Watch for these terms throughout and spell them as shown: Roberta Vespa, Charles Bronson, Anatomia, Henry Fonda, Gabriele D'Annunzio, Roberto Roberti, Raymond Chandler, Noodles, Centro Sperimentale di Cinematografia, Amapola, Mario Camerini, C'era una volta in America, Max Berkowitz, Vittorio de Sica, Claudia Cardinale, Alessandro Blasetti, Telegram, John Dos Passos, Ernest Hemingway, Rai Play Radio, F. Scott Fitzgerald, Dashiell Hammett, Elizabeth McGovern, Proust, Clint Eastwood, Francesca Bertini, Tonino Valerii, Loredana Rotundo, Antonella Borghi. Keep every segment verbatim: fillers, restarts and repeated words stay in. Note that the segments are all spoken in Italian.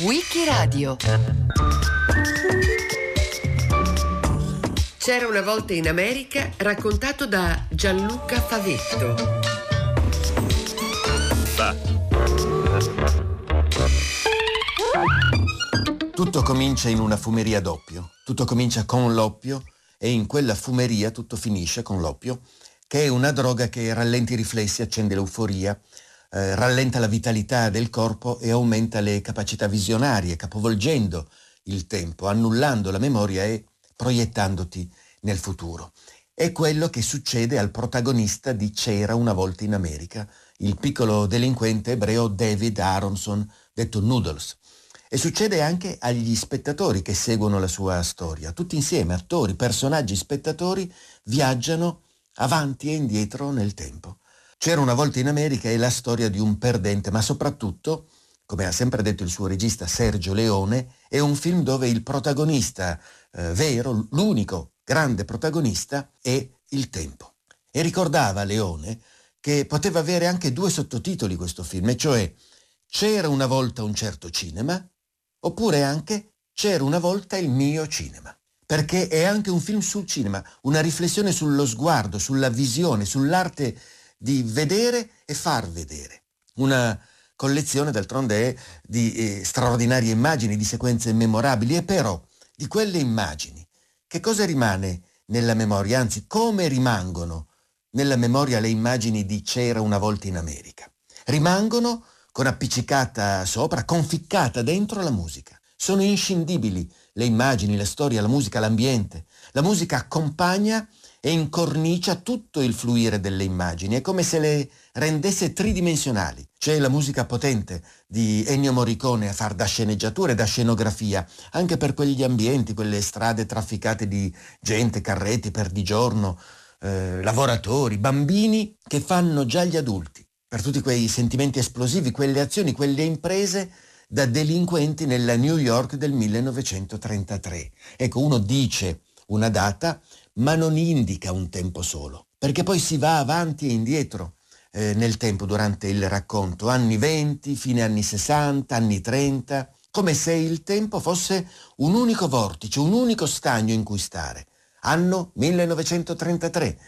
WIKIRADIO. C'era una volta in America, raccontato da Gianluca Favetto. Tutto comincia in una fumeria d'oppio. Tutto comincia con l'oppio e in quella fumeria tutto finisce con l'oppio, che è una droga che rallenta i riflessi, accende l'euforia, eh, rallenta la vitalità del corpo e aumenta le capacità visionarie, capovolgendo il tempo, annullando la memoria e proiettandoti nel futuro. È quello che succede al protagonista di C'era una volta in America, il piccolo delinquente ebreo David Aronson, detto Noodles. E succede anche agli spettatori che seguono la sua storia. Tutti insieme, attori, personaggi, spettatori, viaggiano avanti e indietro nel tempo. C'era una volta in America è la storia di un perdente, ma soprattutto, come ha sempre detto il suo regista Sergio Leone, è un film dove il protagonista eh, vero, l'unico grande protagonista, è il tempo. E ricordava Leone che poteva avere anche due sottotitoli questo film, e cioè C'era una volta un certo cinema, oppure anche C'era una volta il mio cinema. Perché è anche un film sul cinema, una riflessione sullo sguardo, sulla visione, sull'arte di vedere e far vedere. Una collezione d'altronde è di eh, straordinarie immagini, di sequenze memorabili, e però di quelle immagini che cosa rimane nella memoria, anzi come rimangono nella memoria le immagini di C'era una volta in America? Rimangono con appiccicata sopra, conficcata dentro la musica. Sono inscindibili le immagini, la storia, la musica, l'ambiente. La musica accompagna e incornicia tutto il fluire delle immagini, è come se le rendesse tridimensionali. C'è la musica potente di Ennio Morricone a far da sceneggiatura e da scenografia, anche per quegli ambienti, quelle strade trafficate di gente, carreti per di giorno, eh, lavoratori, bambini che fanno già gli adulti. Per tutti quei sentimenti esplosivi, quelle azioni, quelle imprese da delinquenti nella New York del millenovecentotrentatré. Ecco, uno dice una data, ma non indica un tempo solo, perché poi si va avanti e indietro eh, nel tempo durante il racconto, anni venti, fine anni sessanta, anni trenta, come se il tempo fosse un unico vortice, un unico stagno in cui stare. Anno millenovecentotrentatré,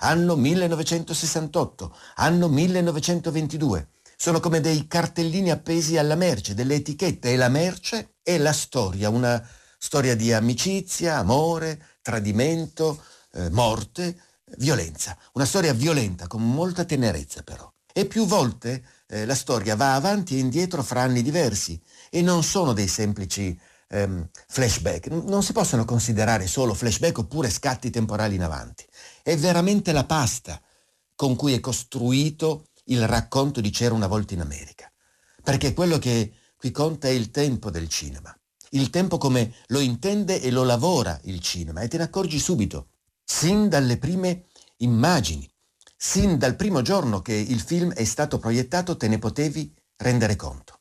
anno millenovecentosessantotto, anno millenovecentoventidue. Sono come dei cartellini appesi alla merce, delle etichette, e la merce è la storia, una storia di amicizia, amore, tradimento, eh, morte, violenza. Una storia violenta, con molta tenerezza però. E più volte eh, la storia va avanti e indietro fra anni diversi, e non sono dei semplici ehm, flashback, non si possono considerare solo flashback oppure scatti temporali in avanti. È veramente la pasta con cui è costruito il racconto di C'era una volta in America, perché quello che qui conta è il tempo del cinema, il tempo come lo intende e lo lavora il cinema, e te ne accorgi subito, sin dalle prime immagini, sin dal primo giorno che il film è stato proiettato te ne potevi rendere conto.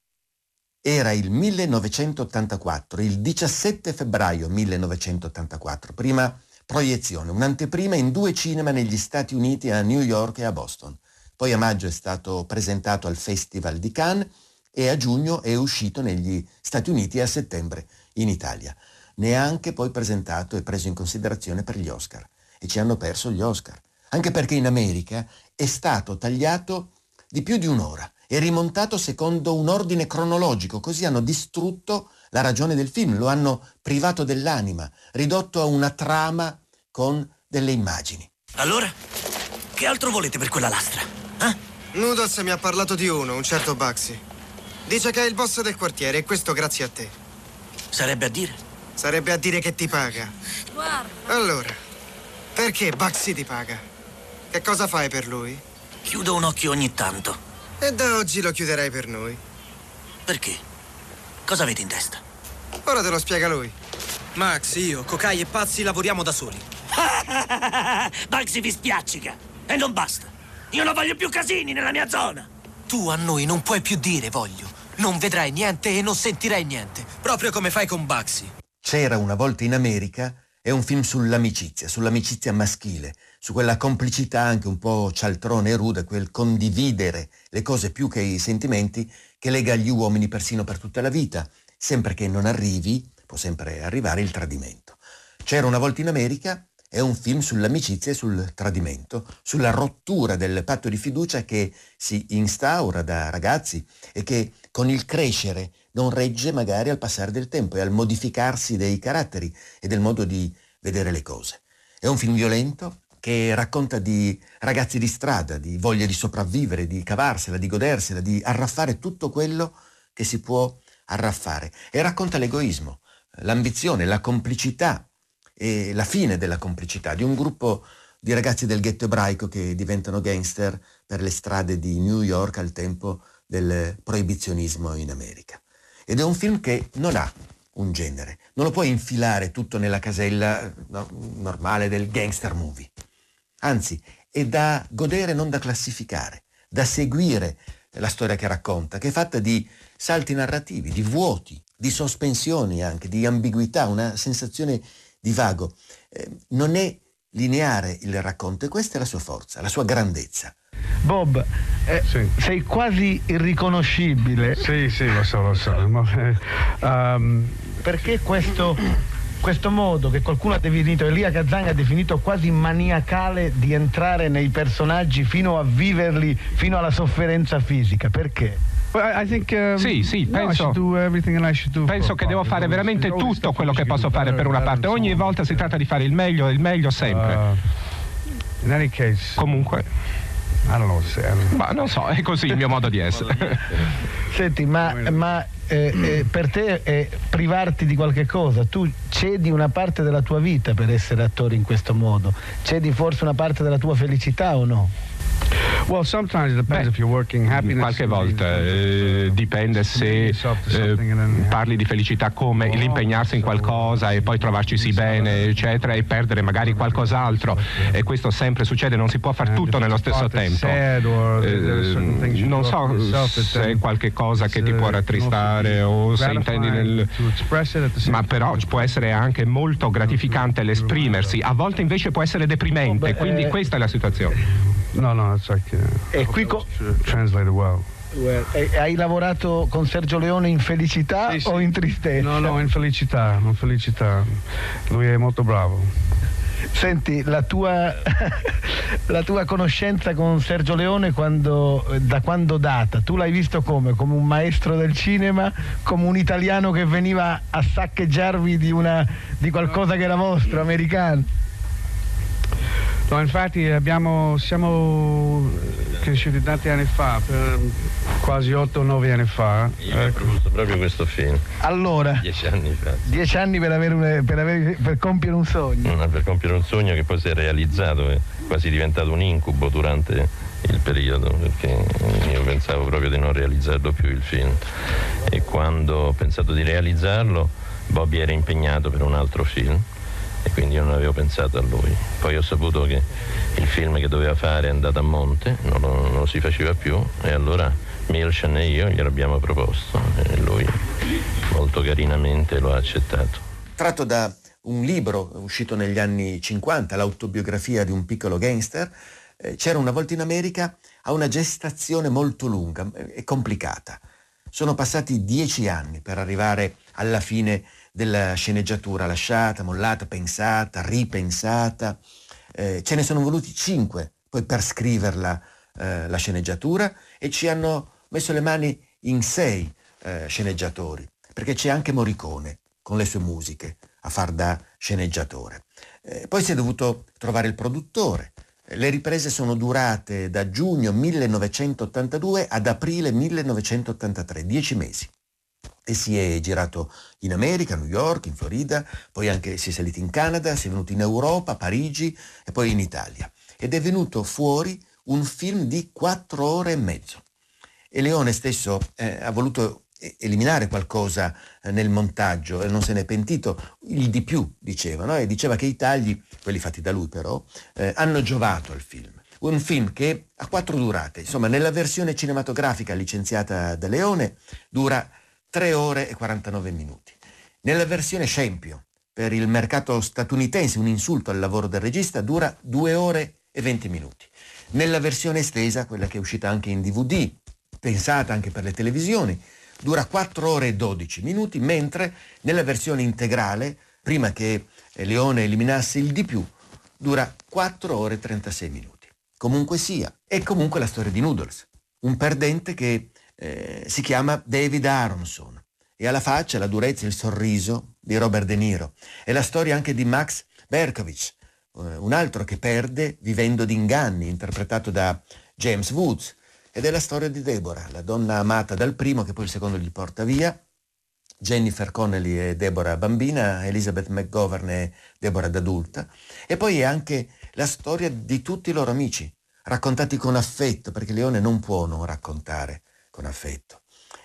Era il millenovecentottantaquattro, il diciassette febbraio millenovecentottantaquattro, prima proiezione, un'anteprima in due cinema negli Stati Uniti, a New York e a Boston. Poi a maggio è stato presentato al Festival di Cannes e a giugno è uscito negli Stati Uniti e a settembre in Italia. Neanche poi presentato e preso in considerazione per gli Oscar. E ci hanno perso gli Oscar. Anche perché in America è stato tagliato di più di un'ora e rimontato secondo un ordine cronologico. Così hanno distrutto la ragione del film, lo hanno privato dell'anima, ridotto a una trama con delle immagini. Allora, che altro volete per quella lastra? Eh? Noodles mi ha parlato di uno, un certo Bugsy. Dice che è il boss del quartiere, e questo grazie a te. Sarebbe a dire? Sarebbe a dire che ti paga. Guarda. Allora, perché Bugsy ti paga? Che cosa fai per lui? Chiudo un occhio ogni tanto. E da oggi lo chiuderai per noi. Perché? Cosa avete in testa? Ora te lo spiega lui. Max, io, Cocai e Pazzi lavoriamo da soli. Bugsy vi spiaccica. E non basta. Io non voglio più casini nella mia zona! Tu a noi non puoi più dire voglio. Non vedrai niente e non sentirai niente. Proprio come fai con Bugsy. C'era una volta in America È un film sull'amicizia, sull'amicizia maschile, su quella complicità anche un po' cialtrona e ruda, quel condividere le cose più che i sentimenti che lega gli uomini persino per tutta la vita, sempre che non arrivi, può sempre arrivare il tradimento. C'era una volta in America è un film sull'amicizia e sul tradimento, sulla rottura del patto di fiducia che si instaura da ragazzi e che con il crescere non regge magari al passare del tempo e al modificarsi dei caratteri e del modo di vedere le cose. È un film violento che racconta di ragazzi di strada, di voglia di sopravvivere, di cavarsela, di godersela, di arraffare tutto quello che si può arraffare. E racconta l'egoismo, l'ambizione, la complicità e la fine della complicità di un gruppo di ragazzi del ghetto ebraico che diventano gangster per le strade di New York al tempo del proibizionismo in America. Ed è un film che non ha un genere, non lo puoi infilare tutto nella casella normale del gangster movie. Anzi, è da godere, non da classificare, da seguire la storia che racconta, che è fatta di salti narrativi, di vuoti, di sospensioni anche, di ambiguità, una sensazione di vago. Eh, non è lineare il racconto e questa è la sua forza, la sua grandezza. Bob, eh, sì. Sei quasi irriconoscibile. Sì, sì, lo so, lo so. um, Perché questo, questo modo che qualcuno ha definito, Elia Kazan ha definito quasi maniacale, di entrare nei personaggi fino a viverli, fino alla sofferenza fisica, perché? I think, um, sì, sì, penso, no, penso che devo fare veramente tutto quello che posso fare per una parte. Ogni volta si tratta di fare il meglio, il meglio sempre. uh, in any case, comunque I don't know, Sam. Ma non so, è così il mio modo di essere. Senti, ma, ma eh, eh, per te eh, privarti di qualche cosa, tu cedi una parte della tua vita per essere attore in questo modo, cedi forse una parte della tua felicità o no? Well, sometimes it depends. Beh, if you're working happiness, qualche volta eh, dipende se eh, parli di felicità come l'impegnarsi in qualcosa e poi trovarcisi bene, eccetera, e perdere magari qualcos'altro, e questo sempre succede, non si può far tutto nello stesso tempo. Eh, non so se è qualche cosa che ti può rattristare o se intendi nel... ma però può essere anche molto gratificante l'esprimersi, a volte invece può essere deprimente, quindi questa è la situazione. No, no, it's like, uh, e qui co- translated well. Well, e, hai lavorato con Sergio Leone in felicità sì, sì. o in tristezza? No, no, in felicità, in felicità. Lui è molto bravo. Senti, la tua la tua conoscenza con Sergio Leone quando, da quando data? Tu l'hai visto come? Come un maestro del cinema? Come un italiano che veniva a saccheggiarvi di una di qualcosa che era vostro, americano? No, infatti abbiamo, siamo cresciuti tanti anni fa, per quasi otto nove anni fa. Io ho prodotto proprio questo film. Allora? Dieci anni fa. Dieci anni per, avere una, per, avere, per compiere un sogno. No, per compiere un sogno che poi si è realizzato, è quasi diventato un incubo durante il periodo, perché io pensavo proprio di non realizzarlo più il film. E quando ho pensato di realizzarlo, Bobby era impegnato per un altro film. E quindi io non avevo pensato a lui. Poi ho saputo che il film che doveva fare è andato a monte, non lo, non lo si faceva più, e allora Milchan e io glielo abbiamo proposto e lui molto carinamente lo ha accettato. Tratto da un libro uscito negli anni cinquanta, l'autobiografia di un piccolo gangster, eh, C'era una volta in America, ha una gestazione molto lunga e complicata. Sono passati dieci anni per arrivare alla fine della sceneggiatura lasciata, mollata, pensata, ripensata. Eh, ce ne sono voluti cinque poi per scriverla eh, la sceneggiatura, e ci hanno messo le mani in sei eh, sceneggiatori, perché c'è anche Morricone con le sue musiche a far da sceneggiatore. Eh, poi si è dovuto trovare il produttore. Le riprese sono durate da giugno millenovecentottantadue ad aprile millenovecentottantatré, dieci mesi. E si è girato in America, a New York, in Florida, poi anche si è saliti in Canada, si è venuto in Europa, a Parigi e poi in Italia. Ed è venuto fuori un film di quattro ore e mezzo. E Leone stesso eh, ha voluto eliminare qualcosa eh, nel montaggio e non se ne è pentito. Il di più, diceva, no? E diceva che i tagli, quelli fatti da lui però, eh, hanno giovato al film. Un film che ha quattro durate. Insomma, nella versione cinematografica licenziata da Leone dura tre ore e quarantanove minuti. Nella versione scempio, per il mercato statunitense, un insulto al lavoro del regista, dura due ore e venti minuti. Nella versione estesa, quella che è uscita anche in D V D, pensata anche per le televisioni, dura quattro ore e dodici minuti, mentre nella versione integrale, prima che Leone eliminasse il di più, dura quattro ore e trentasei minuti. Comunque sia, è comunque la storia di Noodles, un perdente che eh, si chiama David Aronson e ha la faccia, la durezza e il sorriso di Robert De Niro. È la storia anche di Max Berkowitz, un altro che perde vivendo di inganni, interpretato da James Woods, ed è la storia di Deborah, la donna amata dal primo che poi il secondo gli porta via. Jennifer Connelly e Deborah bambina, Elizabeth McGovern e Deborah d'adulta. E poi è anche la storia di tutti i loro amici, raccontati con affetto, perché Leone non può non raccontare con affetto,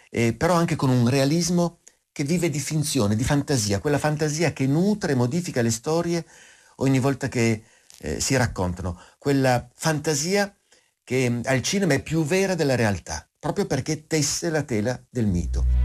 e però anche con un realismo che vive di finzione, di fantasia, quella fantasia che nutre e modifica le storie ogni volta che eh, si raccontano, quella fantasia che al cinema è più vera della realtà, proprio perché tesse la tela del mito.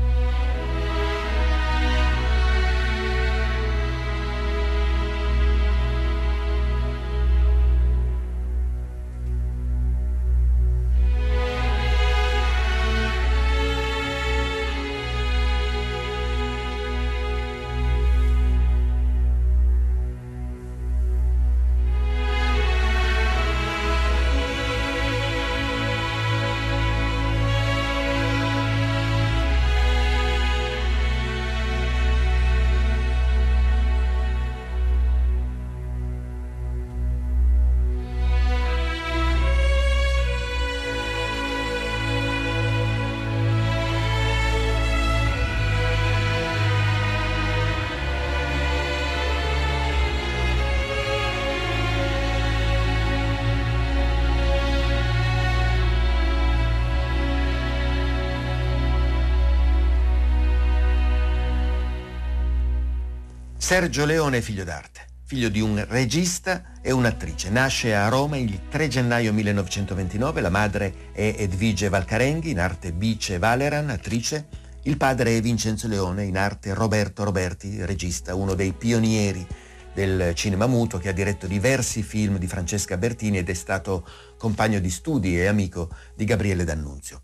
Sergio Leone è figlio d'arte, figlio di un regista e un'attrice. Nasce a Roma il tre gennaio millenovecentoventinove, la madre è Edvige Valcarenghi, in arte Bice Valeran, attrice, il padre è Vincenzo Leone, in arte Roberto Roberti, regista, uno dei pionieri del cinema muto, che ha diretto diversi film di Francesca Bertini ed è stato compagno di studi e amico di Gabriele D'Annunzio.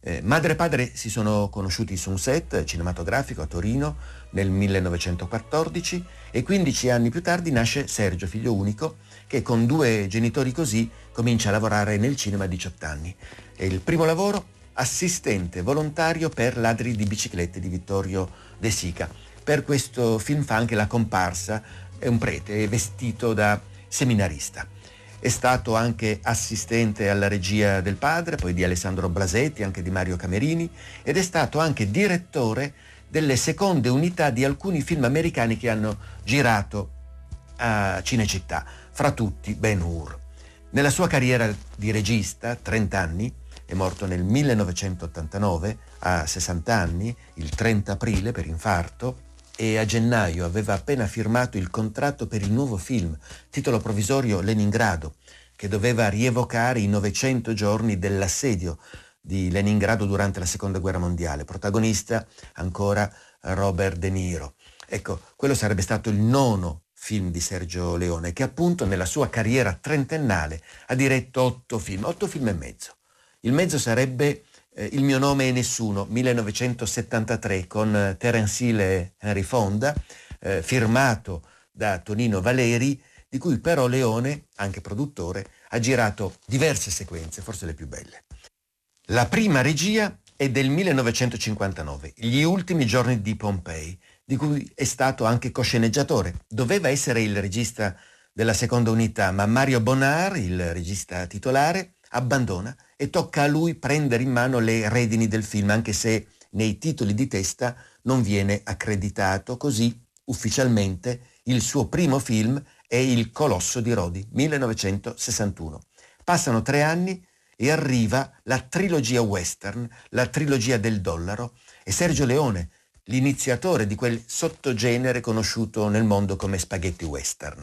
Eh, madre e padre si sono conosciuti su un set cinematografico a Torino nel millenovecentoquattordici e quindici anni più tardi nasce Sergio, figlio unico, che con due genitori così comincia a lavorare nel cinema a diciotto anni. E il primo lavoro, assistente volontario per Ladri di biciclette di Vittorio De Sica. Per questo film fa anche la comparsa, è un prete, è vestito da seminarista. È stato anche assistente alla regia del padre, poi di Alessandro Blasetti, anche di Mario Camerini, ed è stato anche direttore delle seconde unità di alcuni film americani che hanno girato a Cinecittà, fra tutti Ben Hur. Nella sua carriera di regista, trenta anni, è morto nel millenovecentottantanove a sessanta anni, il trenta aprile, per infarto, e a gennaio aveva appena firmato il contratto per il nuovo film, titolo provvisorio Leningrado, che doveva rievocare i novecento giorni dell'assedio di Leningrado durante la Seconda Guerra Mondiale, protagonista ancora Robert De Niro. Ecco, quello sarebbe stato il nono film di Sergio Leone, che appunto nella sua carriera trentennale ha diretto otto film, otto film e mezzo. Il mezzo sarebbe Il mio nome è nessuno, millenovecentosettantatré, con Terence Hill e Henry Fonda, eh, firmato da Tonino Valerii, di cui però Leone, anche produttore, ha girato diverse sequenze, forse le più belle. La prima regia è del millenovecentocinquantanove, Gli ultimi giorni di Pompei, di cui è stato anche cosceneggiatore. Doveva essere il regista della seconda unità, ma Mario Bonnard, il regista titolare, abbandona e tocca a lui prendere in mano le redini del film, anche se nei titoli di testa non viene accreditato. Così ufficialmente il suo primo film è Il Colosso di Rodi, millenovecentosessantuno. Passano tre anni e arriva la trilogia western, la trilogia del dollaro, e Sergio Leone, l'iniziatore di quel sottogenere conosciuto nel mondo come spaghetti western.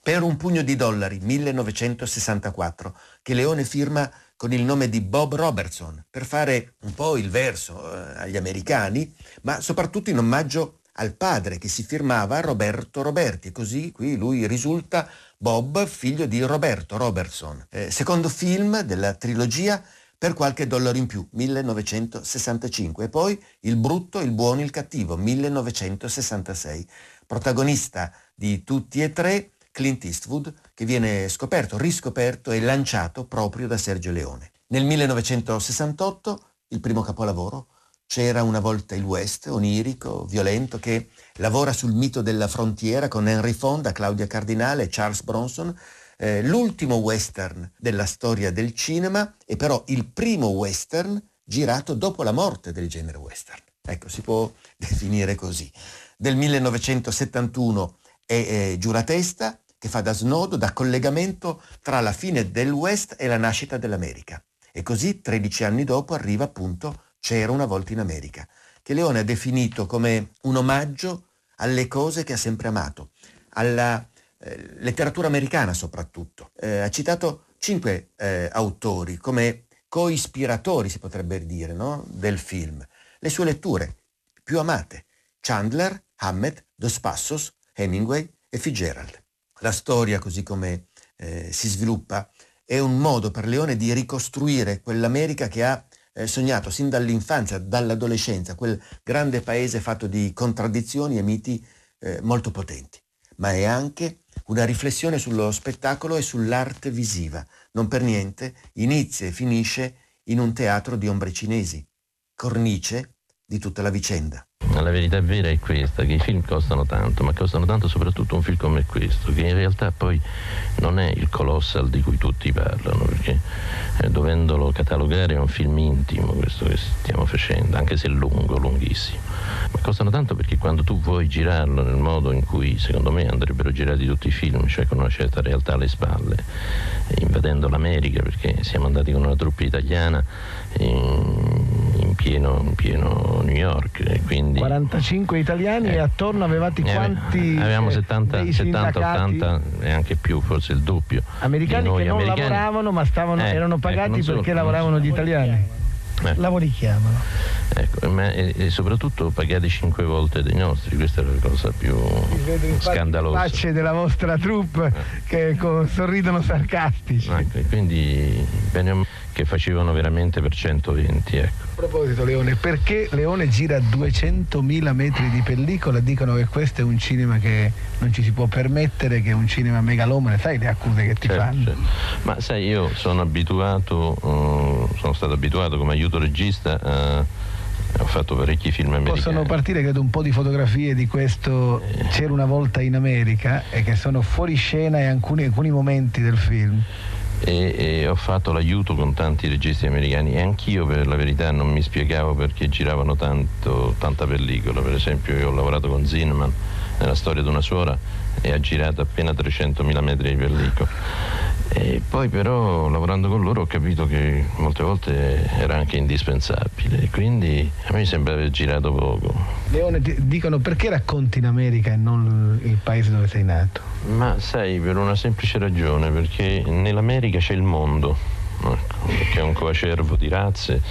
Per un pugno di dollari, millenovecentosessantaquattro, che Leone firma con il nome di Bob Robertson, per fare un po' il verso eh, agli americani, ma soprattutto in omaggio al padre che si firmava Roberto Roberti, così qui lui risulta Bob, figlio di Roberto Robertson. Eh, secondo film della trilogia Per qualche dollaro in più, millenovecentosessantacinque, e poi Il brutto, il buono, il cattivo, millenovecentosessantasei. Protagonista di tutti e tre Clint Eastwood, che viene scoperto, riscoperto e lanciato proprio da Sergio Leone. Nel millenovecentosessantotto il primo capolavoro, C'era una volta il West, onirico, violento, che lavora sul mito della frontiera con Henry Fonda, Claudia Cardinale e Charles Bronson. Eh, l'ultimo western della storia del cinema, e però il primo western girato dopo la morte del genere western. Ecco, si può definire così. Del millenovecentosettantuno è eh, Giuratesta, che fa da snodo, da collegamento tra la fine del West e la nascita dell'America. E così, tredici anni dopo, arriva appunto C'era una volta in America, che Leone ha definito come un omaggio alle cose che ha sempre amato, alla eh, letteratura americana soprattutto. Eh, ha citato cinque eh, autori come coispiratori, si potrebbe dire, no? Del film. Le sue letture più amate: Chandler, Hammett, Dos Passos, Hemingway e Fitzgerald. La storia, così come eh, si sviluppa, è un modo per Leone di ricostruire quell'America che ha sognato sin dall'infanzia, dall'adolescenza, quel grande paese fatto di contraddizioni e miti eh, molto potenti. Ma è anche una riflessione sullo spettacolo e sull'arte visiva. Non per niente inizia e finisce in un teatro di ombre cinesi, cornice di tutta la vicenda. La verità vera è questa, che i film costano tanto, ma costano tanto soprattutto un film come questo, che in realtà poi non è il colossal di cui tutti parlano, perché eh, dovendolo catalogare è un film intimo questo che stiamo facendo, anche se lungo, lunghissimo, ma costano tanto perché quando tu vuoi girarlo nel modo in cui secondo me andrebbero girati tutti i film, cioè con una certa realtà alle spalle, invadendo l'America, perché siamo andati con una truppa italiana in, in, pieno, in pieno New York, e quindi quarantacinque italiani, eh, e attorno avevate quanti? Avevamo settanta, settanta ottanta e anche più, forse il doppio. Americani che non americani, lavoravano, ma stavano, eh, erano pagati, ecco, solo, perché lavoravano gli italiani. Eh. Lavorichiamano. Ecco, ma, e, e soprattutto pagati cinque volte dei nostri, questa è la cosa più scandalosa. Le facce della vostra troupe che con, sorridono sarcastici. Ecco, quindi bene, che facevano veramente per centoventi, ecco. A proposito, Leone, perché Leone gira a duecentomila metri di pellicola? Dicono che questo è un cinema che non ci si può permettere, che è un cinema megalomane, sai le accuse che ti certo, fanno? Certo. Ma sai, io sono abituato, uh, sono stato abituato come aiuto regista a... Uh, ho fatto parecchi film americani. Possono partire, credo, un po' di fotografie di questo C'era una volta in America, e che sono fuori scena e alcuni, alcuni momenti del film. E, e ho fatto l'aiuto con tanti registi americani, e anch'io per la verità non mi spiegavo perché giravano tanto, tanta pellicola. Per esempio, io ho lavorato con Zinman nella Storia di una suora, e ha girato appena trecentomila metri di pellicola, e poi però lavorando con loro ho capito che molte volte era anche indispensabile, quindi a me sembra aver girato poco. Leone, dicono, perché racconti in America e non il paese dove sei nato? Ma sai, per una semplice ragione, perché nell'America c'è il mondo, che è un coacervo di razze,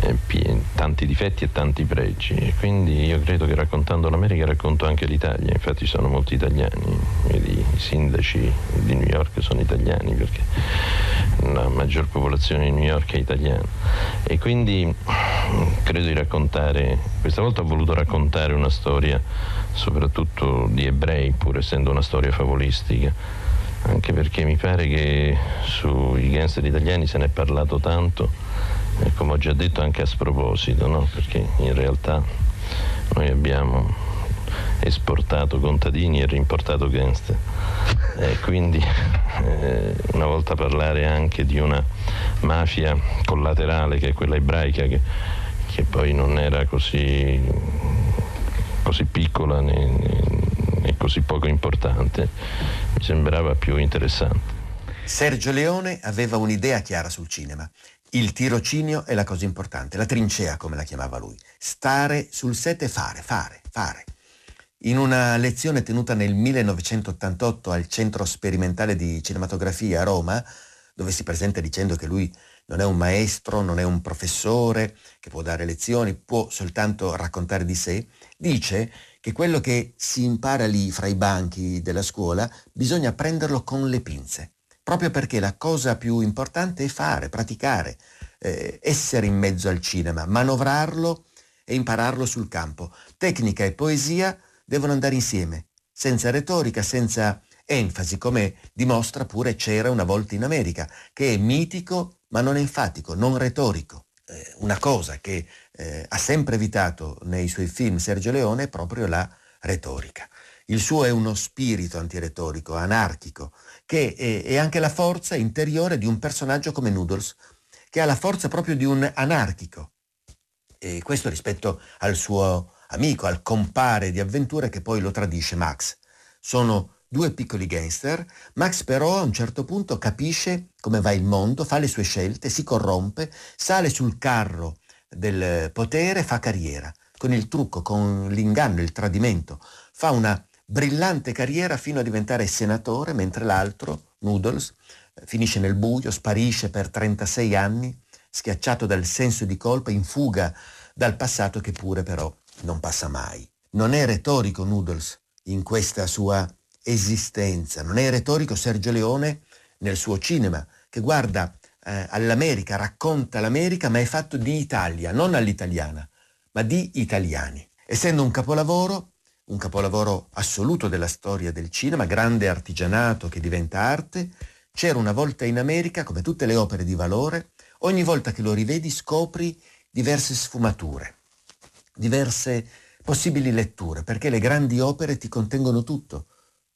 eh, tanti difetti e tanti pregi, e quindi io credo che raccontando l'America racconto anche l'Italia. Infatti sono molti italiani, vedi, i sindaci di New York sono italiani, perché la maggior popolazione di New York è italiana, e quindi credo di raccontare, questa volta ho voluto raccontare una storia soprattutto di ebrei, pur essendo una storia favolistica, anche perché mi pare che sui gangster italiani se ne è parlato tanto, e come ho già detto anche a sproposito, no? Perché in realtà noi abbiamo esportato contadini e rimportato gangster, e quindi eh, una volta parlare anche di una mafia collaterale che è quella ebraica, che, che poi non era così, così piccola né, né, e così poco importante, mi sembrava più interessante. Sergio Leone aveva un'idea chiara sul cinema. Il tirocinio è la cosa importante, la trincea come la chiamava lui. Stare sul set e fare, fare, fare. In una lezione tenuta nel millenovecentottantotto al Centro Sperimentale di Cinematografia a Roma, dove si presenta dicendo che lui non è un maestro, non è un professore che può dare lezioni, può soltanto raccontare di sé, dice e quello che si impara lì fra i banchi della scuola bisogna prenderlo con le pinze, proprio perché la cosa più importante è fare, praticare, eh, essere in mezzo al cinema, manovrarlo e impararlo sul campo. Tecnica e poesia devono andare insieme, senza retorica, senza enfasi, come dimostra pure C'era una volta in America, che è mitico ma non enfatico, non retorico. Eh, una cosa che eh, ha sempre evitato nei suoi film Sergio Leone è proprio la retorica. Il suo è uno spirito antiretorico, anarchico, che è, è anche la forza interiore di un personaggio come Noodles, che ha la forza proprio di un anarchico. E questo rispetto al suo amico, al compare di avventura che poi lo tradisce, Max. Sono due piccoli gangster. Max però a un certo punto capisce come va il mondo, fa le sue scelte, si corrompe, sale sul carro del potere, fa carriera, con il trucco, con l'inganno, il tradimento. Fa una brillante carriera fino a diventare senatore, mentre l'altro, Noodles, finisce nel buio, sparisce per trentasei anni, schiacciato dal senso di colpa, in fuga dal passato che pure però non passa mai. Non è retorico Noodles in questa sua esistenza, non è retorico Sergio Leone nel suo cinema, che guarda eh, all'America, racconta l'America, ma è fatto di Italia, non all'italiana, ma di italiani. Essendo un capolavoro, un capolavoro assoluto della storia del cinema, grande artigianato che diventa arte, C'era una volta in America, come tutte le opere di valore, ogni volta che lo rivedi scopri diverse sfumature, diverse possibili letture, perché le grandi opere ti contengono tutto,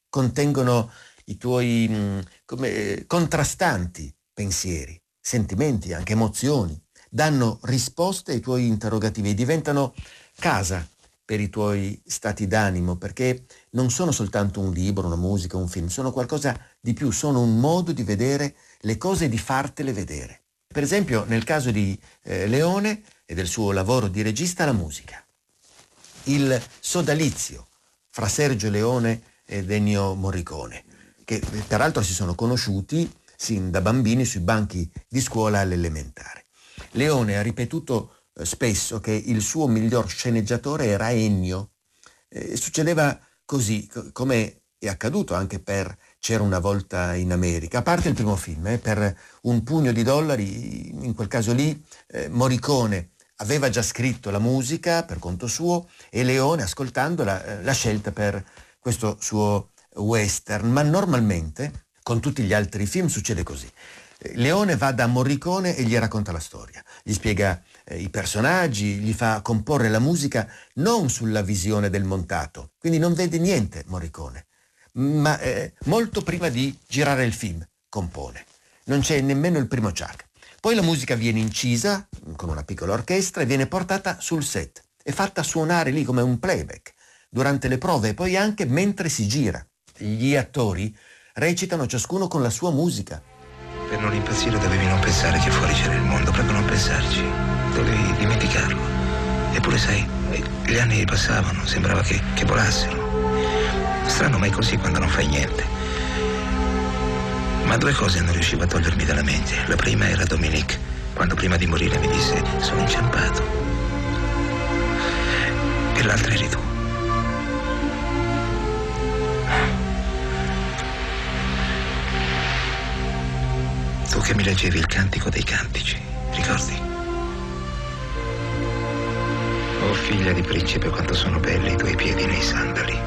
contengono i tuoi mh, come, contrastanti pensieri, sentimenti, anche emozioni, danno risposte ai tuoi interrogativi, diventano casa per i tuoi stati d'animo, perché non sono soltanto un libro, una musica, un film, sono qualcosa di più, sono un modo di vedere le cose e di fartele vedere. Per esempio nel caso di eh, Leone e del suo lavoro di regista, la musica. Il sodalizio fra Sergio Leone ed Ennio Morricone, che peraltro si sono conosciuti sin da bambini sui banchi di scuola all'elementare. Leone ha ripetuto spesso che il suo miglior sceneggiatore era Ennio. Eh, succedeva così, come è accaduto anche per C'era una volta in America, a parte il primo film, eh, per un pugno di dollari, in quel caso lì, eh, Morricone aveva già scritto la musica per conto suo e Leone, ascoltandola, eh, la scelta per questo suo western, ma normalmente con tutti gli altri film succede così. Leone va da Morricone e gli racconta la storia, gli spiega eh, i personaggi, gli fa comporre la musica non sulla visione del montato, quindi non vede niente Morricone, ma eh, molto prima di girare il film compone, non c'è nemmeno il primo ciak. Poi la musica viene incisa con una piccola orchestra e viene portata sul set, è fatta suonare lì come un playback durante le prove e poi anche mentre si gira. Gli attori recitano ciascuno con la sua musica. Per non impazzire dovevi non pensare che fuori c'era il mondo, proprio non pensarci, dovevi dimenticarlo. Eppure sai, gli anni passavano, sembrava che, che volassero. Strano, ma è così quando non fai niente. Ma due cose non riuscivo a togliermi dalla mente. La prima era Dominique, quando prima di morire mi disse sono inciampato. E l'altra eri tu. Tu che mi leggevi il cantico dei cantici, ricordi? Oh figlia di principe, quanto sono belli i tuoi piedi nei sandali.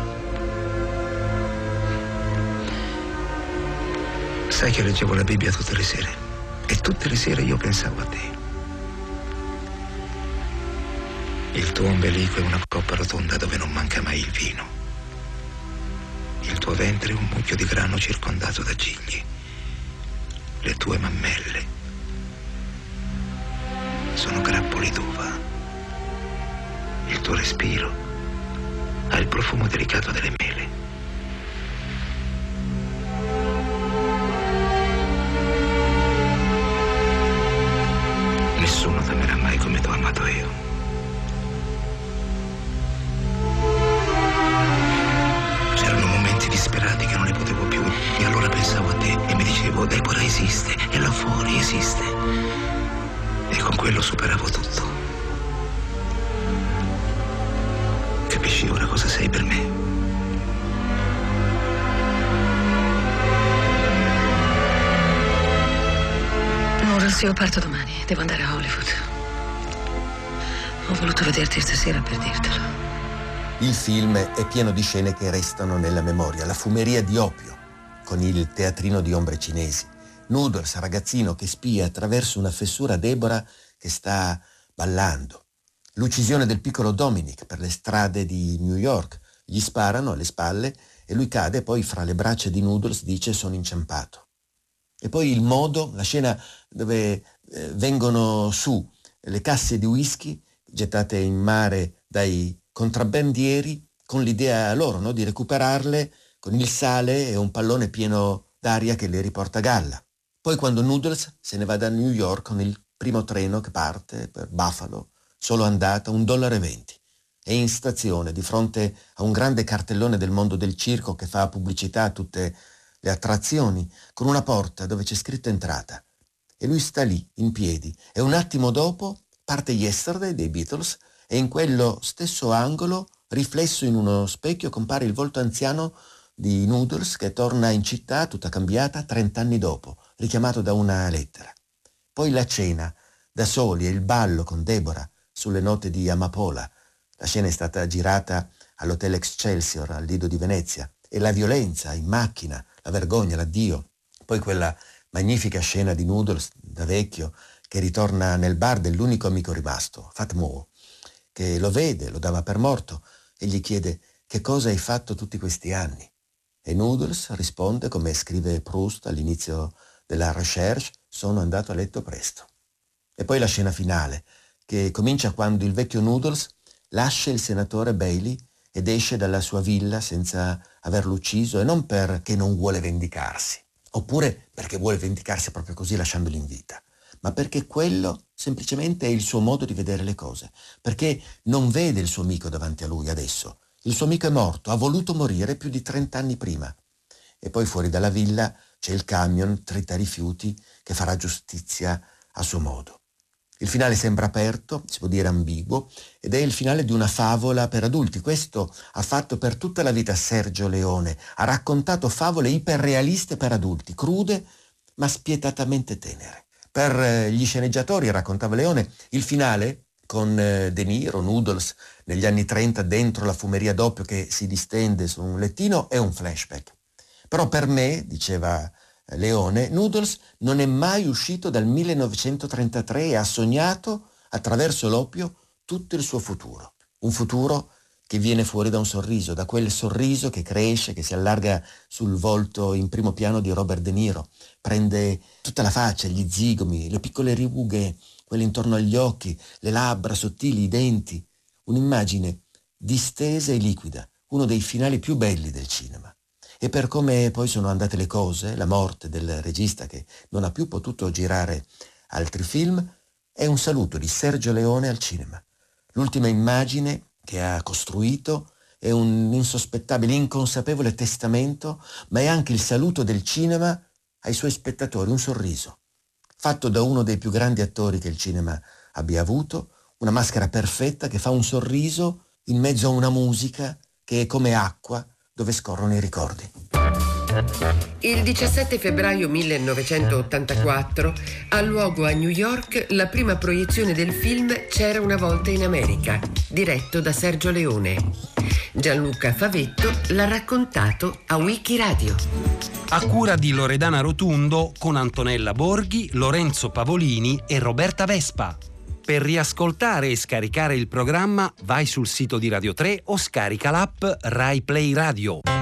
Sai che leggevo la Bibbia tutte le sere e tutte le sere io pensavo a te. Il tuo ombelico è una coppa rotonda dove non manca mai il vino. Il tuo ventre è un mucchio di grano circondato da gigli. Le tue mammelle sono grappoli d'uva. Il tuo respiro ha il profumo delicato delle mele. Nessuno t'amerà mai come t'ho amato io. C'erano momenti disperati che non ne potevo più e allora pensavo a te e mi dicevo Deborah esiste e là fuori esiste, e con quello superavo tutto. Capisci ora cosa? cosa sei per me. Noodles, io parto domani. Devo andare a Hollywood. Ho voluto vederti stasera per dirtelo. Il film è pieno di scene che restano nella memoria. La fumeria di Opio, con il teatrino di ombre cinesi. Noodles, ragazzino che spia attraverso una fessura Deborah che sta ballando. L'uccisione del piccolo Dominic per le strade di New York. Gli sparano alle spalle e lui cade, poi fra le braccia di Noodles dice sono inciampato. E poi il modo, la scena dove eh, vengono su le casse di whisky gettate in mare dai contrabbandieri con l'idea loro, no, di recuperarle con il sale e un pallone pieno d'aria che le riporta a galla. Poi quando Noodles se ne va da New York con il primo treno che parte per Buffalo, solo andata un dollaro e venti, e in stazione di fronte a un grande cartellone del mondo del circo che fa pubblicità a tutte le attrazioni con una porta dove c'è scritta entrata, e lui sta lì in piedi e un attimo dopo parte Yesterday dei Beatles e in quello stesso angolo riflesso in uno specchio compare il volto anziano di Noodles che torna in città tutta cambiata trent'anni dopo, richiamato da una lettera. Poi la cena da soli e il ballo con Deborah sulle note di Amapola. La scena è stata girata all'Hotel Excelsior, al Lido di Venezia, e la violenza in macchina, la vergogna, l'addio. Poi quella magnifica scena di Noodles da vecchio che ritorna nel bar dell'unico amico rimasto, Fat Moe, che lo vede, lo dava per morto e gli chiede che cosa hai fatto tutti questi anni. E Noodles risponde, come scrive Proust all'inizio della Recherche, sono andato a letto presto. E poi la scena finale, che comincia quando il vecchio Noodles lascia il senatore Bailey ed esce dalla sua villa senza averlo ucciso, e non perché non vuole vendicarsi, oppure perché vuole vendicarsi proprio così lasciandolo in vita, ma perché quello semplicemente è il suo modo di vedere le cose, perché non vede il suo amico davanti a lui adesso. Il suo amico è morto, ha voluto morire più di trent'anni prima. E poi fuori dalla villa c'è il camion trita rifiuti che farà giustizia a suo modo. Il finale sembra aperto, si può dire ambiguo, ed è il finale di una favola per adulti. Questo ha fatto per tutta la vita Sergio Leone. Ha raccontato favole iperrealiste per adulti, crude ma spietatamente tenere. Per gli sceneggiatori, raccontava Leone, il finale con De Niro, Noodles, negli anni trenta dentro la fumeria d'oppio che si distende su un lettino, è un flashback. Però per me, diceva Leone, Noodles non è mai uscito dal millenovecentotrentatré e ha sognato attraverso l'oppio tutto il suo futuro. Un futuro che viene fuori da un sorriso, da quel sorriso che cresce, che si allarga sul volto in primo piano di Robert De Niro, prende tutta la faccia, gli zigomi, le piccole rughe, quelle intorno agli occhi, le labbra sottili, i denti. Un'immagine distesa e liquida, uno dei finali più belli del cinema. E per come poi sono andate le cose, la morte del regista che non ha più potuto girare altri film, è un saluto di Sergio Leone al cinema. L'ultima immagine che ha costruito è un insospettabile, inconsapevole testamento, ma è anche il saluto del cinema ai suoi spettatori, un sorriso, fatto da uno dei più grandi attori che il cinema abbia avuto, una maschera perfetta che fa un sorriso in mezzo a una musica che è come acqua, dove scorrono i ricordi. Il diciassette febbraio millenovecentottantaquattro ha luogo a New York la prima proiezione del film C'era una volta in America, diretto da Sergio Leone. Gianluca Favetto l'ha raccontato a WIKIRADIO. A cura di Loredana Rotundo con Antonella Borghi, Lorenzo Pavolini e Roberta Vespa. Per riascoltare e scaricare il programma vai sul sito di Radio tre o scarica l'app Rai Play Radio.